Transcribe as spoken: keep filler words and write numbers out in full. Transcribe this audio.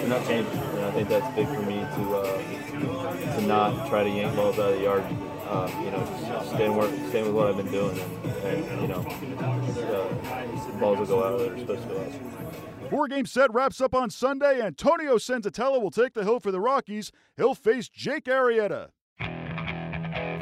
and not changing. You know, I think that's big for me to uh, to not try to yank balls out of the yard. Uh, you know, just staying, work, staying with what I've been doing, and, and you know, uh, balls will go out where they're supposed to go out. Four-game set wraps up on Sunday. Antonio Senzatella will take the hill for the Rockies. He'll face Jake Arrieta.